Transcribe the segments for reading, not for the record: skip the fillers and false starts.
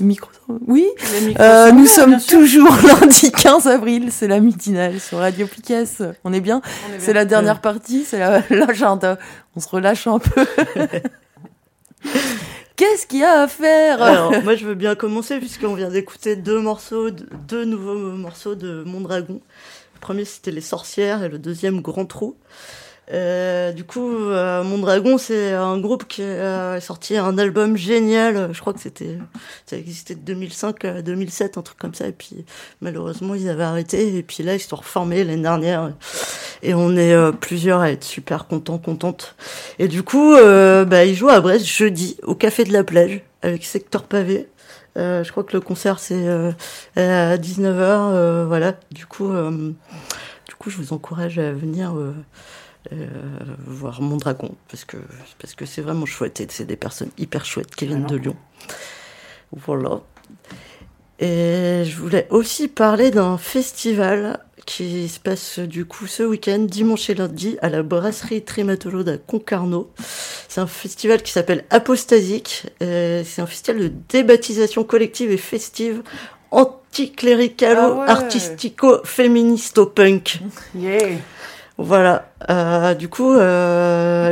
Micro. Oui, nous sommes toujours lundi 15 avril, c'est la midinale sur Radio Pikez. On est bien, c'est la dernière partie, c'est l'agenda. On se relâche un peu. Qu'est-ce qu'il y a à faire ? Alors, moi je veux bien commencer puisqu'on vient d'écouter deux nouveaux morceaux de Mon Dragon. Le premier c'était Les Sorcières et le deuxième Grand Trou. Mon Dragon, c'est un groupe qui a sorti un album génial. Je crois que ça existait de 2005 à 2007, un truc comme ça. Et puis, malheureusement, ils avaient arrêté. Et puis là, ils se sont reformés l'année dernière. Et on est plusieurs à être super contentes. Et du coup, ils jouent à Brest jeudi au Café de la Plage avec Secteur Pavé. Je crois que le concert, c'est à 19h. Voilà. Du coup, je vous encourage à venir... voir Mon Dragon parce que c'est vraiment chouette et c'est des personnes hyper chouettes qui viennent de Lyon. Voilà. Et je voulais aussi parler d'un festival qui se passe du coup ce week-end, dimanche et lundi, à la brasserie Trimatolo de Concarneau. C'est un festival qui s'appelle Apostasique. C'est un festival de débaptisation collective et festive anticléricalo-artistico-féministo-punk. Yeah. Voilà, elle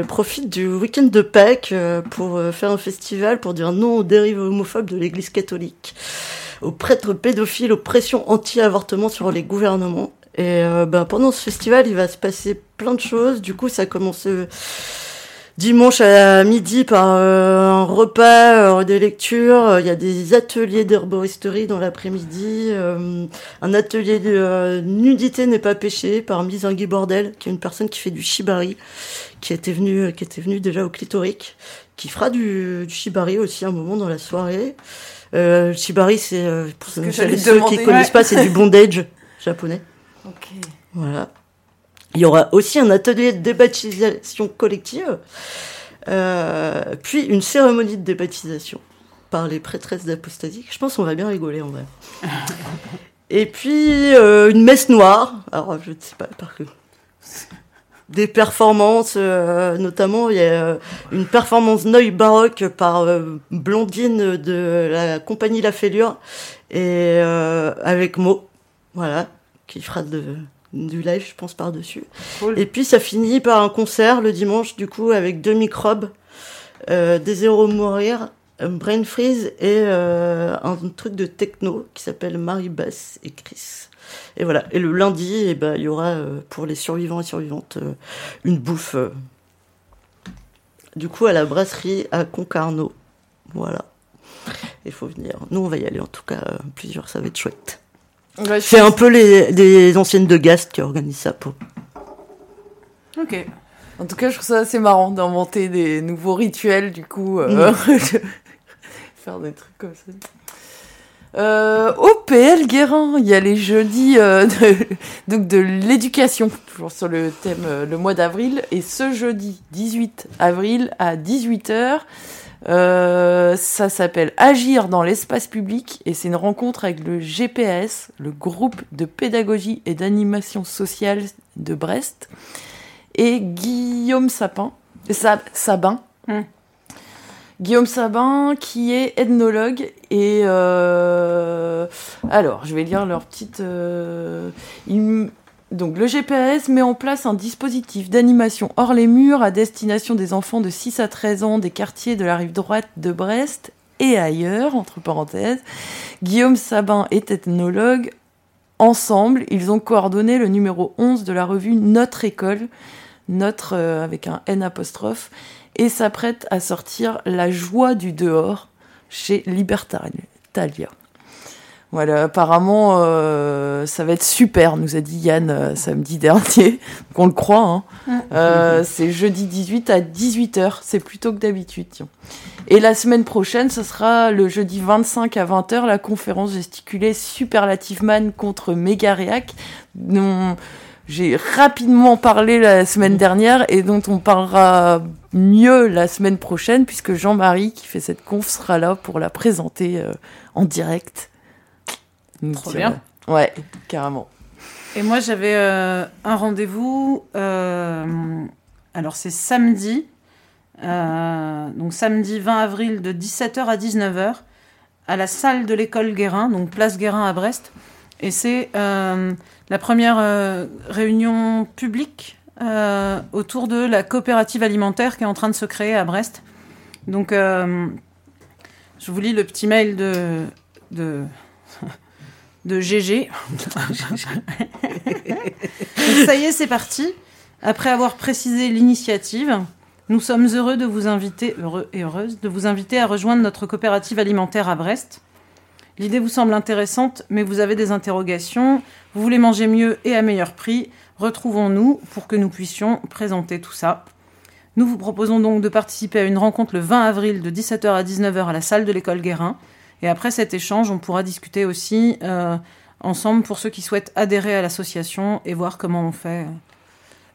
profite du week-end de Pâques pour faire un festival pour dire non aux dérives homophobes de l'église catholique, aux prêtres pédophiles, aux pressions anti-avortement sur les gouvernements. Et pendant ce festival, il va se passer plein de choses. Du coup, ça commence dimanche à midi par un repas, des lectures. Il y a des ateliers d'herboristerie dans l'après-midi, un atelier de nudité n'est pas péché par Mizungi Bordel, qui est une personne qui fait du shibari, qui était venue déjà au Clitorique, qui fera du shibari aussi un moment dans la soirée. Le shibari, c'est pour ceux qui connaissent pas, c'est du bondage japonais. Ok. Voilà. Il y aura aussi un atelier de débaptisation collective, puis une cérémonie de débaptisation par les prêtresses d'Apostasique. Je pense qu'on va bien rigoler en vrai. Et puis une messe noire. Alors je ne sais pas par que. Des performances, notamment il y a une performance neuil baroque par Blondine de la compagnie La Fellure et avec Mo, voilà, qui fera du live, je pense, par-dessus. Cool. Et puis, ça finit par un concert, le dimanche, du coup, avec deux microbes, Des Héros Mourir, Brain Freeze et un truc de techno qui s'appelle Marie Basse et Chris. Et voilà. Et le lundi, il y aura, pour les survivants et survivantes, une bouffe. Du coup, à la brasserie à Concarneau. Voilà. Il faut venir. Nous, on va y aller, en tout cas, plusieurs, ça va être chouette. Ouais, c'est un peu les anciennes de Gast qui organisent ça. Ok. En tout cas, je trouve ça assez marrant d'inventer des nouveaux rituels, du coup. Faire des trucs comme ça. Au PL Guérin, il y a les jeudis de l'éducation, toujours sur le thème le mois d'avril. Et ce jeudi 18 avril à 18h, ça s'appelle Agir dans l'espace public et c'est une rencontre avec le GPS, le groupe de pédagogie et d'animation sociale de Brest, et Guillaume Sabin, qui est ethnologue, et alors je vais lire leur petite... Donc, le GPS met en place un dispositif d'animation hors les murs à destination des enfants de 6 à 13 ans des quartiers de la rive droite de Brest et ailleurs, entre parenthèses. Guillaume Sabin est ethnologue. Ensemble, ils ont coordonné le numéro 11 de la revue Notre École, avec un N apostrophe, et s'apprête à sortir La joie du dehors chez Libertalia. Voilà, apparemment, ça va être super, nous a dit Yann samedi dernier. Qu'on le croit, hein. C'est jeudi 18 à 18h, c'est plus tôt que d'habitude. Tiens. Et la semaine prochaine, ce sera le jeudi 25 à 20h, la conférence gesticulée Superlativeman contre Megaréac. J'ai rapidement parlé la semaine dernière et dont on parlera mieux la semaine prochaine, puisque Jean-Marie, qui fait cette conf, sera là pour la présenter en direct. Trop bien. Ouais, carrément. Et moi, j'avais un rendez-vous. Alors, c'est samedi. Donc, samedi 20 avril de 17h à 19h à la salle de l'école Guérin, donc place Guérin à Brest. Et c'est la première réunion publique autour de la coopérative alimentaire qui est en train de se créer à Brest. Donc, je vous lis le petit mail de GG. Ça y est, c'est parti. Après avoir précisé l'initiative, nous sommes heureux de vous inviter, heureux et heureuses, de vous inviter à rejoindre notre coopérative alimentaire à Brest. L'idée vous semble intéressante, mais vous avez des interrogations. Vous voulez manger mieux et à meilleur prix. Retrouvons-nous pour que nous puissions présenter tout ça. Nous vous proposons donc de participer à une rencontre le 20 avril de 17h à 19h à la salle de l'école Guérin. Et après cet échange, on pourra discuter aussi ensemble pour ceux qui souhaitent adhérer à l'association et voir comment on fait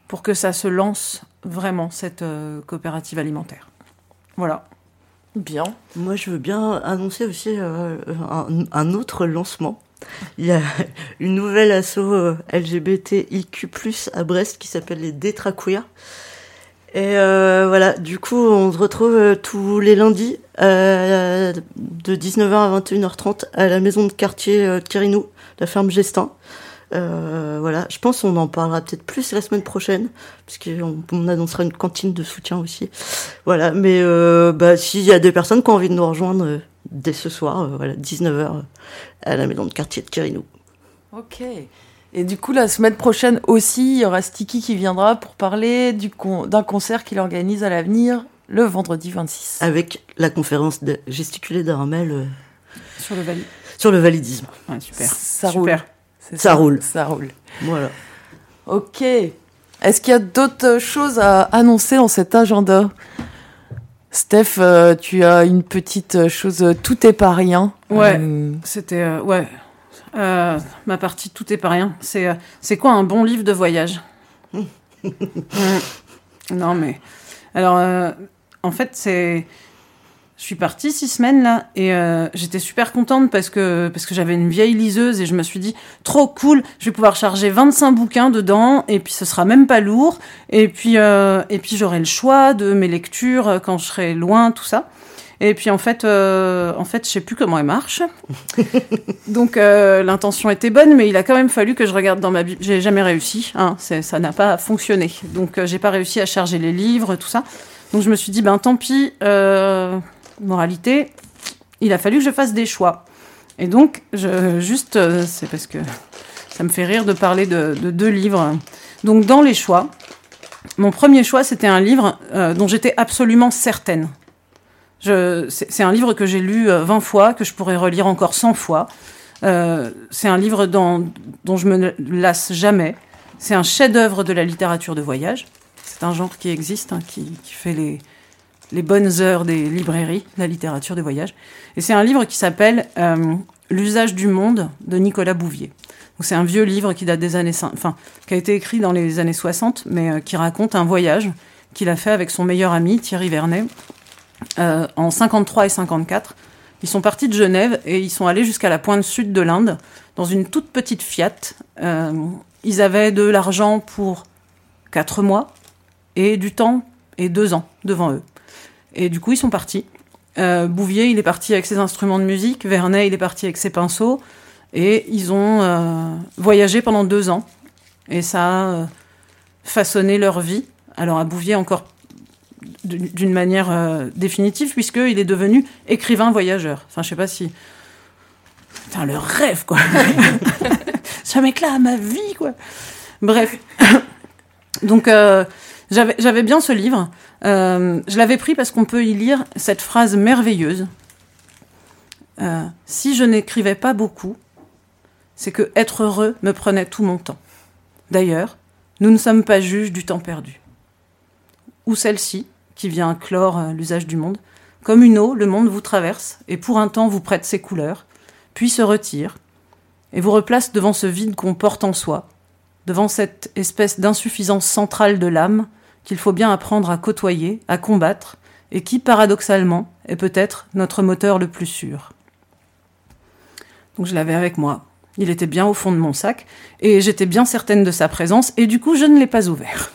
pour que ça se lance vraiment, cette coopérative alimentaire. Voilà. Bien. Moi, je veux bien annoncer aussi un autre lancement. Il y a une nouvelle asso LGBTIQ+, à Brest, qui s'appelle les Détracouillas. Et voilà, du coup, on se retrouve tous les lundis de 19h à 21h30 à la maison de quartier Quirinou, la ferme Gestin. Voilà, je pense qu'on en parlera peut-être plus la semaine prochaine, parce qu'on annoncera une cantine de soutien aussi. Voilà, mais s'il y a des personnes qui ont envie de nous rejoindre dès ce soir, voilà, 19h à la maison de quartier de Quirinou. Ok. Et du coup, la semaine prochaine aussi, il y aura Sticky qui viendra pour parler d'un concert qu'il organise à l'avenir le vendredi 26. Avec la conférence gesticulée d'Armel sur le validisme. Ouais, super. Ça super. Roule. Ça roule. Voilà. Ok. Est-ce qu'il y a d'autres choses à annoncer dans cet agenda ? Steph, tu as une petite chose. Tout est pas rien. Ouais. C'était... ouais. Ma partie Tout est pas rien. C'est quoi un bon livre de voyage ? Non, mais... Alors, en fait, c'est... Je suis partie 6 semaines, là, et j'étais super contente parce que j'avais une vieille liseuse et je me suis dit, trop cool, je vais pouvoir charger 25 bouquins dedans et puis ce sera même pas lourd. Et puis j'aurai le choix de mes lectures quand je serai loin, tout ça. Et puis en fait, je sais plus comment elle marche. Donc l'intention était bonne, mais il a quand même fallu que je regarde dans ma bibliothèque. J'ai jamais réussi, hein, ça n'a pas fonctionné. Donc j'ai pas réussi à charger les livres, tout ça. Donc je me suis dit, ben tant pis, moralité, il a fallu que je fasse des choix. Et donc c'est parce que ça me fait rire de parler de 2 livres. Donc dans les choix, mon premier choix, c'était un livre dont j'étais absolument certaine. C'est un livre que j'ai lu 20 fois, que je pourrais relire encore 100 fois. C'est un livre dont je me lasse jamais. C'est un chef-d'œuvre de la littérature de voyage. C'est un genre qui existe, hein, qui fait les bonnes heures des librairies, la littérature de voyage. Et c'est un livre qui s'appelle « L'usage du monde » de Nicolas Bouvier. Donc, c'est un vieux livre qui date des années... Enfin, qui a été écrit dans les années 60, mais qui raconte un voyage qu'il a fait avec son meilleur ami, Thierry Vernet, en 53 et 54. Ils sont partis de Genève et ils sont allés jusqu'à la pointe sud de l'Inde dans une toute petite Fiat. Ils avaient de l'argent pour 4 mois et du temps et 2 ans devant eux. Et du coup, ils sont partis. Bouvier, il est parti avec ses instruments de musique. Vernet, il est parti avec ses pinceaux. Et ils ont voyagé pendant 2 ans. Et ça a façonné leur vie. Alors à Bouvier, encore d'une manière définitive, puisqu'il est devenu écrivain voyageur. Enfin, je sais pas si... Putain, le rêve, quoi. Ce mec-là a ma vie, quoi. Bref. Donc, j'avais bien ce livre. Je l'avais pris parce qu'on peut y lire cette phrase merveilleuse. « Si je n'écrivais pas beaucoup, c'est que être heureux me prenait tout mon temps. D'ailleurs, nous ne sommes pas juges du temps perdu. Ou celle-ci, qui vient clore l'usage du monde, comme une eau, le monde vous traverse et pour un temps vous prête ses couleurs, puis se retire et vous replace devant ce vide qu'on porte en soi, devant cette espèce d'insuffisance centrale de l'âme qu'il faut bien apprendre à côtoyer, à combattre, et qui, paradoxalement, est peut-être notre moteur le plus sûr. Donc je l'avais avec moi. Il était bien au fond de mon sac, et j'étais bien certaine de sa présence, et du coup, je ne l'ai pas ouvert.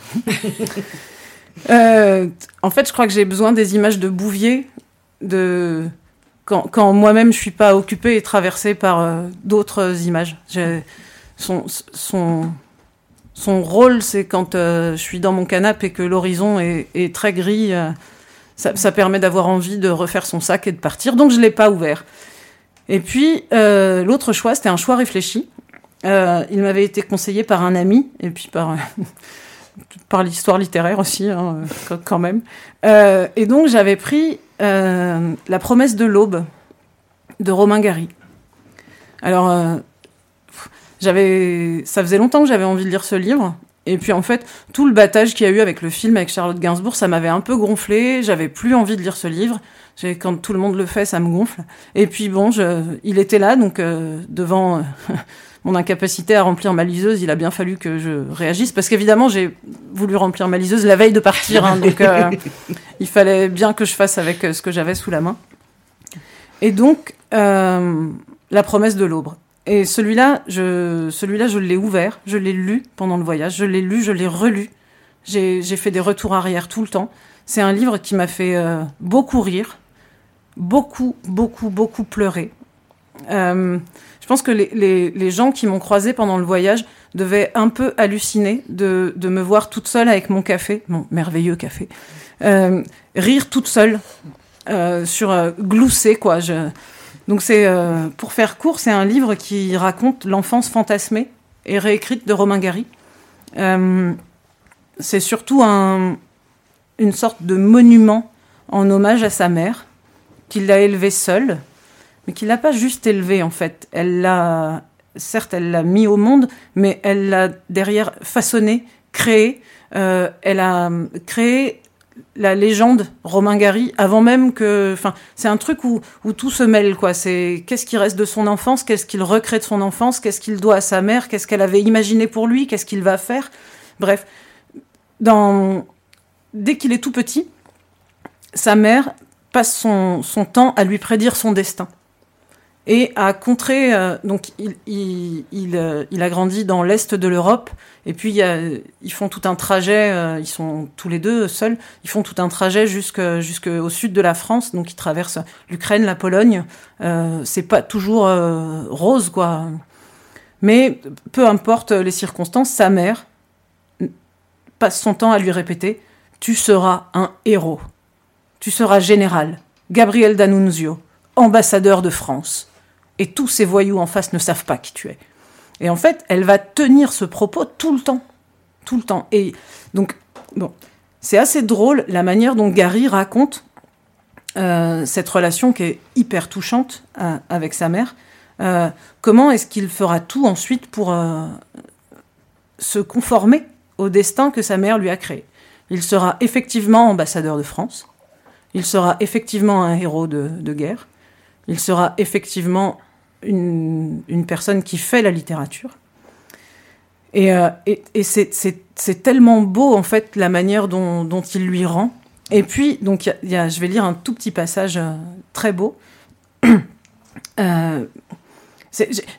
En fait, je crois que j'ai besoin des images de Bouvier, quand moi-même, je ne suis pas occupée et traversée par d'autres images. Son rôle, c'est quand je suis dans mon canapé et que l'horizon est très gris, ça permet d'avoir envie de refaire son sac et de partir, donc je ne l'ai pas ouvert. Et puis, l'autre choix, c'était un choix réfléchi. Il m'avait été conseillé par un ami, et puis par l'histoire littéraire aussi, hein, quand même. Et donc, j'avais pris La promesse de l'aube, de Romain Gary. Alors, ça faisait longtemps que j'avais envie de lire ce livre. Et puis, en fait, tout le battage qu'il y a eu avec le film, avec Charlotte Gainsbourg, ça m'avait un peu gonflé. J'avais plus envie de lire ce livre. Quand tout le monde le fait, ça me gonfle. Et puis bon, il était là, donc devant mon incapacité à remplir ma liseuse, il a bien fallu que je réagisse, parce qu'évidemment, j'ai voulu remplir ma liseuse la veille de partir, hein, donc il fallait bien que je fasse avec ce que j'avais sous la main. Et donc, La promesse de l'aube. Et celui-là, je l'ai ouvert, je l'ai lu pendant le voyage, je l'ai lu, je l'ai relu. J'ai fait des retours arrière tout le temps. C'est un livre qui m'a fait beaucoup rire, beaucoup pleurer. Je pense que les gens qui m'ont croisée pendant le voyage devaient un peu halluciner de me voir toute seule avec mon café, mon merveilleux café, rire toute seule, glousser, quoi. Donc pour faire court, c'est un livre qui raconte l'enfance fantasmée et réécrite de Romain Gary. C'est surtout une sorte de monument en hommage à sa mère, qu'il l'a élevée seule, mais qu'il l'a pas juste élevée, en fait. Elle l'a mis au monde, mais elle l'a derrière façonné, créé. Elle a créé la légende Romain Gary avant même que... Enfin, c'est un truc où tout se mêle, quoi. C'est qu'est-ce qui reste de son enfance, qu'est-ce qu'il recrée de son enfance, qu'est-ce qu'il doit à sa mère, qu'est-ce qu'elle avait imaginé pour lui, qu'est-ce qu'il va faire. Bref, dès qu'il est tout petit, sa mère passe son temps à lui prédire son destin et à contrer... donc, il a grandi dans l'Est de l'Europe, et puis ils font tout un trajet, ils sont tous les deux seuls, ils font tout un trajet jusqu'au sud de la France, donc ils traversent l'Ukraine, la Pologne. C'est pas toujours rose, quoi. Mais peu importe les circonstances, sa mère passe son temps à lui répéter... Tu seras un héros. Tu seras général, Gabriel D'Annunzio, ambassadeur de France. Et tous ces voyous en face ne savent pas qui tu es. Et en fait, elle va tenir ce propos tout le temps. Tout le temps. Et donc, bon, c'est assez drôle la manière dont Gary raconte cette relation qui est hyper touchante avec sa mère. Comment est-ce qu'il fera tout ensuite pour se conformer au destin que sa mère lui a créé ? Il sera effectivement ambassadeur de France. Il sera effectivement un héros de guerre. Il sera effectivement une personne qui fait la littérature. Et c'est tellement beau, en fait, la manière dont il lui rend. Et puis, donc, je vais lire un tout petit passage très beau.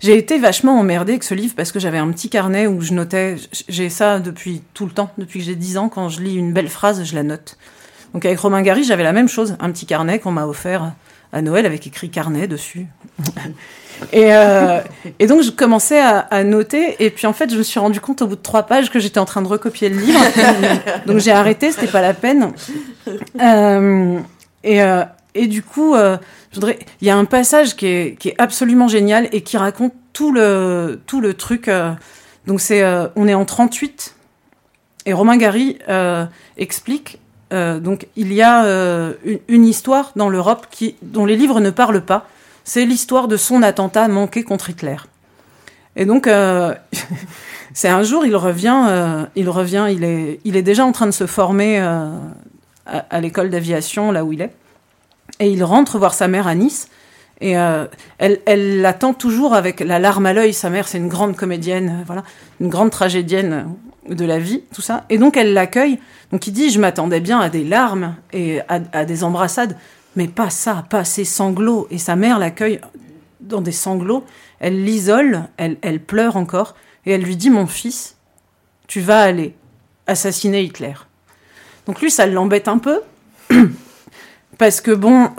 J'ai été vachement emmerdée avec ce livre parce que j'avais un petit carnet où je notais. J'ai ça depuis tout le temps, depuis que j'ai 10 ans. Quand je lis une belle phrase, je la note. Donc avec Romain Gary, j'avais la même chose. Un petit carnet qu'on m'a offert à Noël avec écrit « carnet » dessus. Et donc je commençais à noter. Et puis en fait, je me suis rendu compte au bout de 3 pages que j'étais en train de recopier le livre. Donc j'ai arrêté, c'était pas la peine. Et du coup, il y a un passage qui est absolument génial et qui raconte tout le truc. Donc on est en 38 et Romain Gary explique. Donc il y a une histoire dans l'Europe dont les livres ne parlent pas. C'est l'histoire de son attentat manqué contre Hitler. Et donc, c'est un jour, il revient, il est déjà en train de se former à l'école d'aviation, là où il est. Et il rentre voir sa mère à Nice. Et elle l'attend toujours avec la larme à l'œil. Sa mère, c'est une grande comédienne, voilà, une grande tragédienne de la vie, tout ça. Et donc, elle l'accueille. Donc, il dit, je m'attendais bien à des larmes et à des embrassades, mais pas ça, pas ces sanglots. Et sa mère l'accueille dans des sanglots. Elle l'isole, elle pleure encore. Et elle lui dit, mon fils, tu vas aller assassiner Hitler. Donc lui, ça l'embête un peu, parce que bon,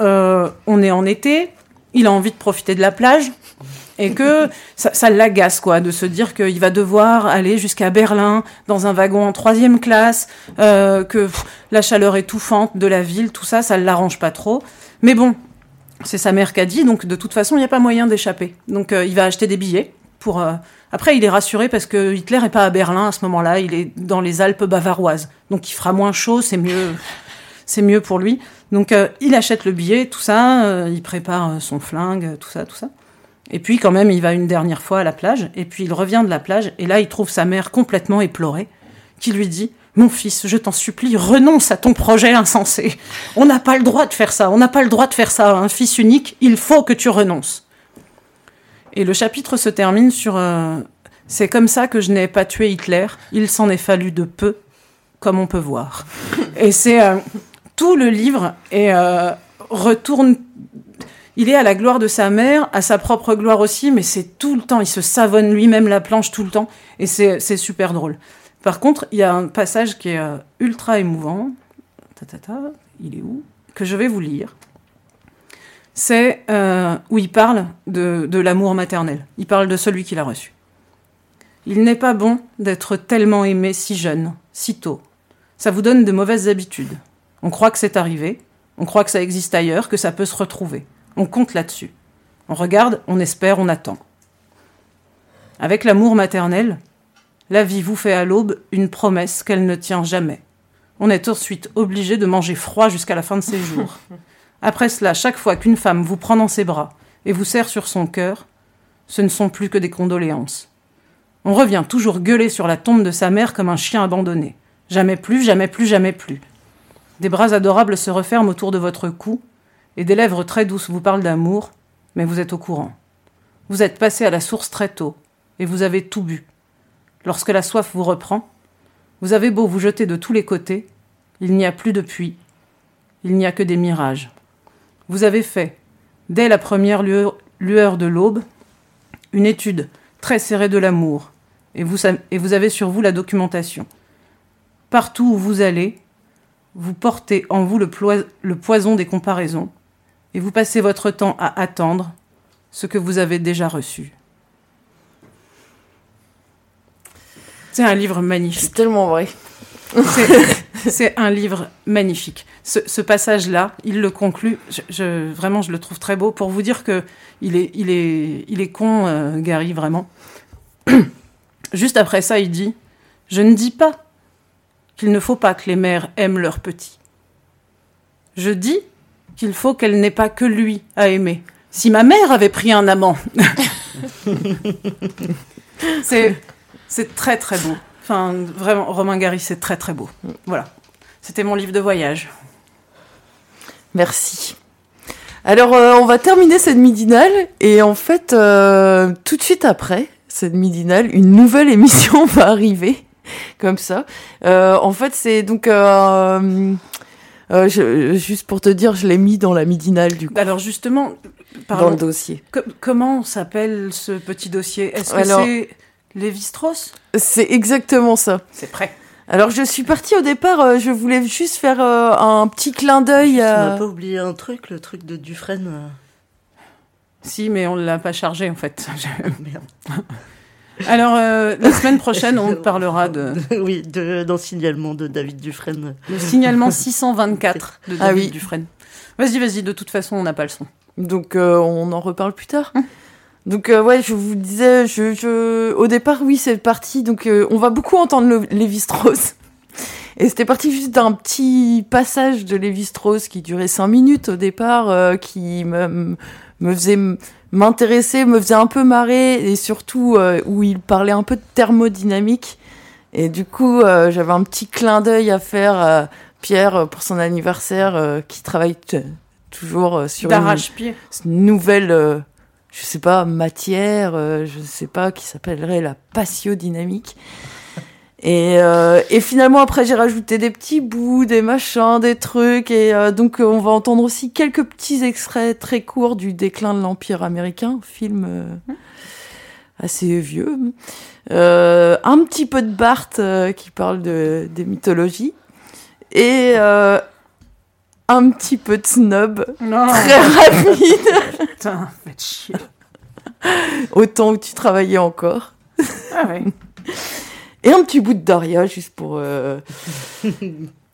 on est en été, il a envie de profiter de la plage, et que ça l'agace, quoi, de se dire qu'il va devoir aller jusqu'à Berlin, dans un wagon en 3e classe, que la chaleur étouffante de la ville, tout ça, ça ne l'arrange pas trop. Mais bon, c'est sa mère qui a dit, donc de toute façon, il n'y a pas moyen d'échapper. Donc il va acheter des billets pour... Après, il est rassuré parce que Hitler n'est pas à Berlin à ce moment-là, il est dans les Alpes bavaroises. Donc, il fera moins chaud, c'est mieux pour lui. Donc, il achète le billet, tout ça, il prépare son flingue, tout ça. Et puis, quand même, il va une dernière fois à la plage, et puis il revient de la plage, et là, il trouve sa mère complètement éplorée, qui lui dit « Mon fils, je t'en supplie, renonce à ton projet insensé. On n'a pas le droit de faire ça, un fils unique, il faut que tu renonces. » Et le chapitre se termine sur « C'est comme ça que je n'ai pas tué Hitler, il s'en est fallu de peu, comme on peut voir. » Et c'est tout le livre et retourne... Il est à la gloire de sa mère, à sa propre gloire aussi, mais c'est tout le temps, il se savonne lui-même la planche tout le temps, et c'est super drôle. Par contre, il y a un passage qui est ultra émouvant, il est où ? Que je vais vous lire. C'est où il parle de l'amour maternel. Il parle de celui qu'il a reçu. « Il n'est pas bon d'être tellement aimé si jeune, si tôt. Ça vous donne de mauvaises habitudes. On croit que c'est arrivé, on croit que ça existe ailleurs, que ça peut se retrouver. On compte là-dessus. On regarde, on espère, on attend. Avec l'amour maternel, la vie vous fait à l'aube une promesse qu'elle ne tient jamais. On est ensuite obligé de manger froid jusqu'à la fin de ses jours. » Après cela, chaque fois qu'une femme vous prend dans ses bras et vous serre sur son cœur, ce ne sont plus que des condoléances. On revient toujours gueuler sur la tombe de sa mère comme un chien abandonné. Jamais plus, jamais plus, jamais plus. Des bras adorables se referment autour de votre cou et des lèvres très douces vous parlent d'amour, mais vous êtes au courant. Vous êtes passé à la source très tôt et vous avez tout bu. Lorsque la soif vous reprend, vous avez beau vous jeter de tous les côtés, il n'y a plus de puits, il n'y a que des mirages. Vous avez fait, dès la première lueur de l'aube, une étude très serrée de l'amour, et vous avez sur vous la documentation. Partout où vous allez, vous portez en vous le poison des comparaisons, et vous passez votre temps à attendre ce que vous avez déjà reçu. C'est un livre magnifique. C'est tellement vrai. C'est un livre magnifique. Ce passage-là, il le conclut. Vraiment, je le trouve très beau. Pour vous dire que il est con, Gary, vraiment. Juste après ça, il dit « Je ne dis pas qu'il ne faut pas que les mères aiment leurs petits. Je dis qu'il faut qu'elle n'ait pas que lui à aimer. Si ma mère avait pris un amant !» C'est très, très beau. Enfin, vraiment, Romain Gary, c'est très, très beau. Voilà. C'était mon livre de voyage. Merci. Alors, on va terminer cette midinale. Et en fait, tout de suite après cette midinale, une nouvelle émission va arriver. Comme ça. En fait, c'est donc... juste pour te dire, je l'ai mis dans la midinale, du coup. Alors, justement... Pardon, dans le dossier. Comment s'appelle ce petit dossier ? Est-ce que c'est... Lévi-Strauss ? C'est exactement ça. C'est prêt. Alors, je suis partie au départ, je voulais juste faire un petit clin d'œil à... On n'a pas oublié un truc, le truc de Dufresne. Si, mais on ne l'a pas chargé, en fait. Merde. Alors, la semaine prochaine, on parlera de... Oui, d'un signalement de David Dufresne. Le signalement 624 de David Dufresne. Vas-y, de toute façon, on n'a pas le son. Donc, on en reparle plus tard. Donc je vous disais, au départ, oui, c'est parti. Donc on va beaucoup entendre Lévi-Strauss. Et c'était parti juste d'un petit passage de Lévi-Strauss qui durait 5 minutes au départ, qui me faisait m'intéressait, me faisait un peu marrer, et surtout où il parlait un peu de thermodynamique. Et du coup, j'avais un petit clin d'œil à faire à Pierre pour son anniversaire, qui travaille toujours sur d'arrache-pied. Une nouvelle, je sais pas, matière, je sais pas, qui s'appellerait la passiodynamique. Et finalement, après, j'ai rajouté des petits bouts, des machins, des trucs. Et donc, on va entendre aussi quelques petits extraits très courts du Déclin de l'Empire américain, film assez vieux. Un petit peu de Barthes qui parle des mythologies. Et un petit peu de snob, non. Très rapide. Putain, faites chier. Au temps où tu travaillais encore. Ah ouais. Et un petit bout de Daria, juste pour...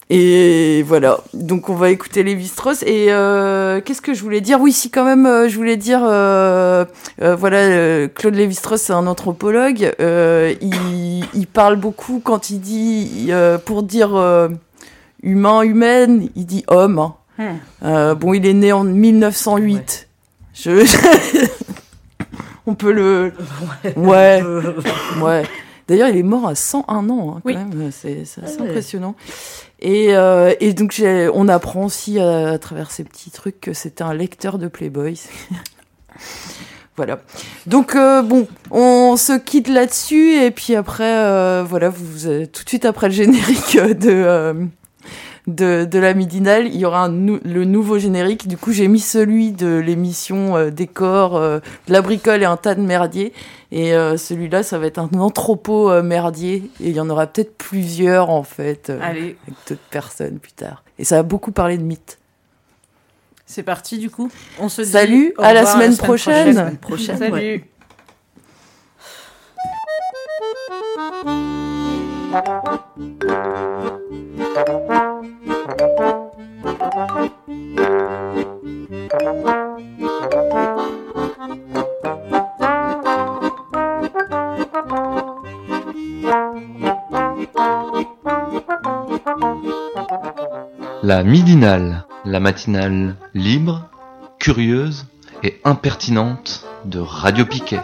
Et voilà. Donc, on va écouter Lévi-Strauss. Et qu'est-ce que je voulais dire ? Oui, si, quand même, je voulais dire... voilà, Claude Lévi-Strauss, c'est un anthropologue. Il parle beaucoup quand il dit... pour dire humain, humaine, il dit homme. Hein. Bon, il est né en 1908. Ouais. On peut le... Ouais. Ouais. D'ailleurs, il est mort à 101 ans, hein, quand même. C'est assez impressionnant. Et donc, on apprend aussi à travers ces petits trucs que c'était un lecteur de Playboy. Voilà. Donc, bon, on se quitte là-dessus. Et puis après, voilà, vous tout de suite après le générique de la Midinale, il y aura le nouveau générique. Du coup, j'ai mis celui de l'émission Décor, de la bricole et un tas de merdier. Et celui-là, ça va être un entrepôt merdier. Et il y en aura peut-être plusieurs, en fait, avec d'autres personnes plus tard. Et ça va beaucoup parler de mythes. C'est parti, du coup. On se dit salut, à la semaine prochaine. La semaine prochaine. Salut. Ouais. La Midinale, la matinale libre, curieuse et impertinente de Radio Pikez.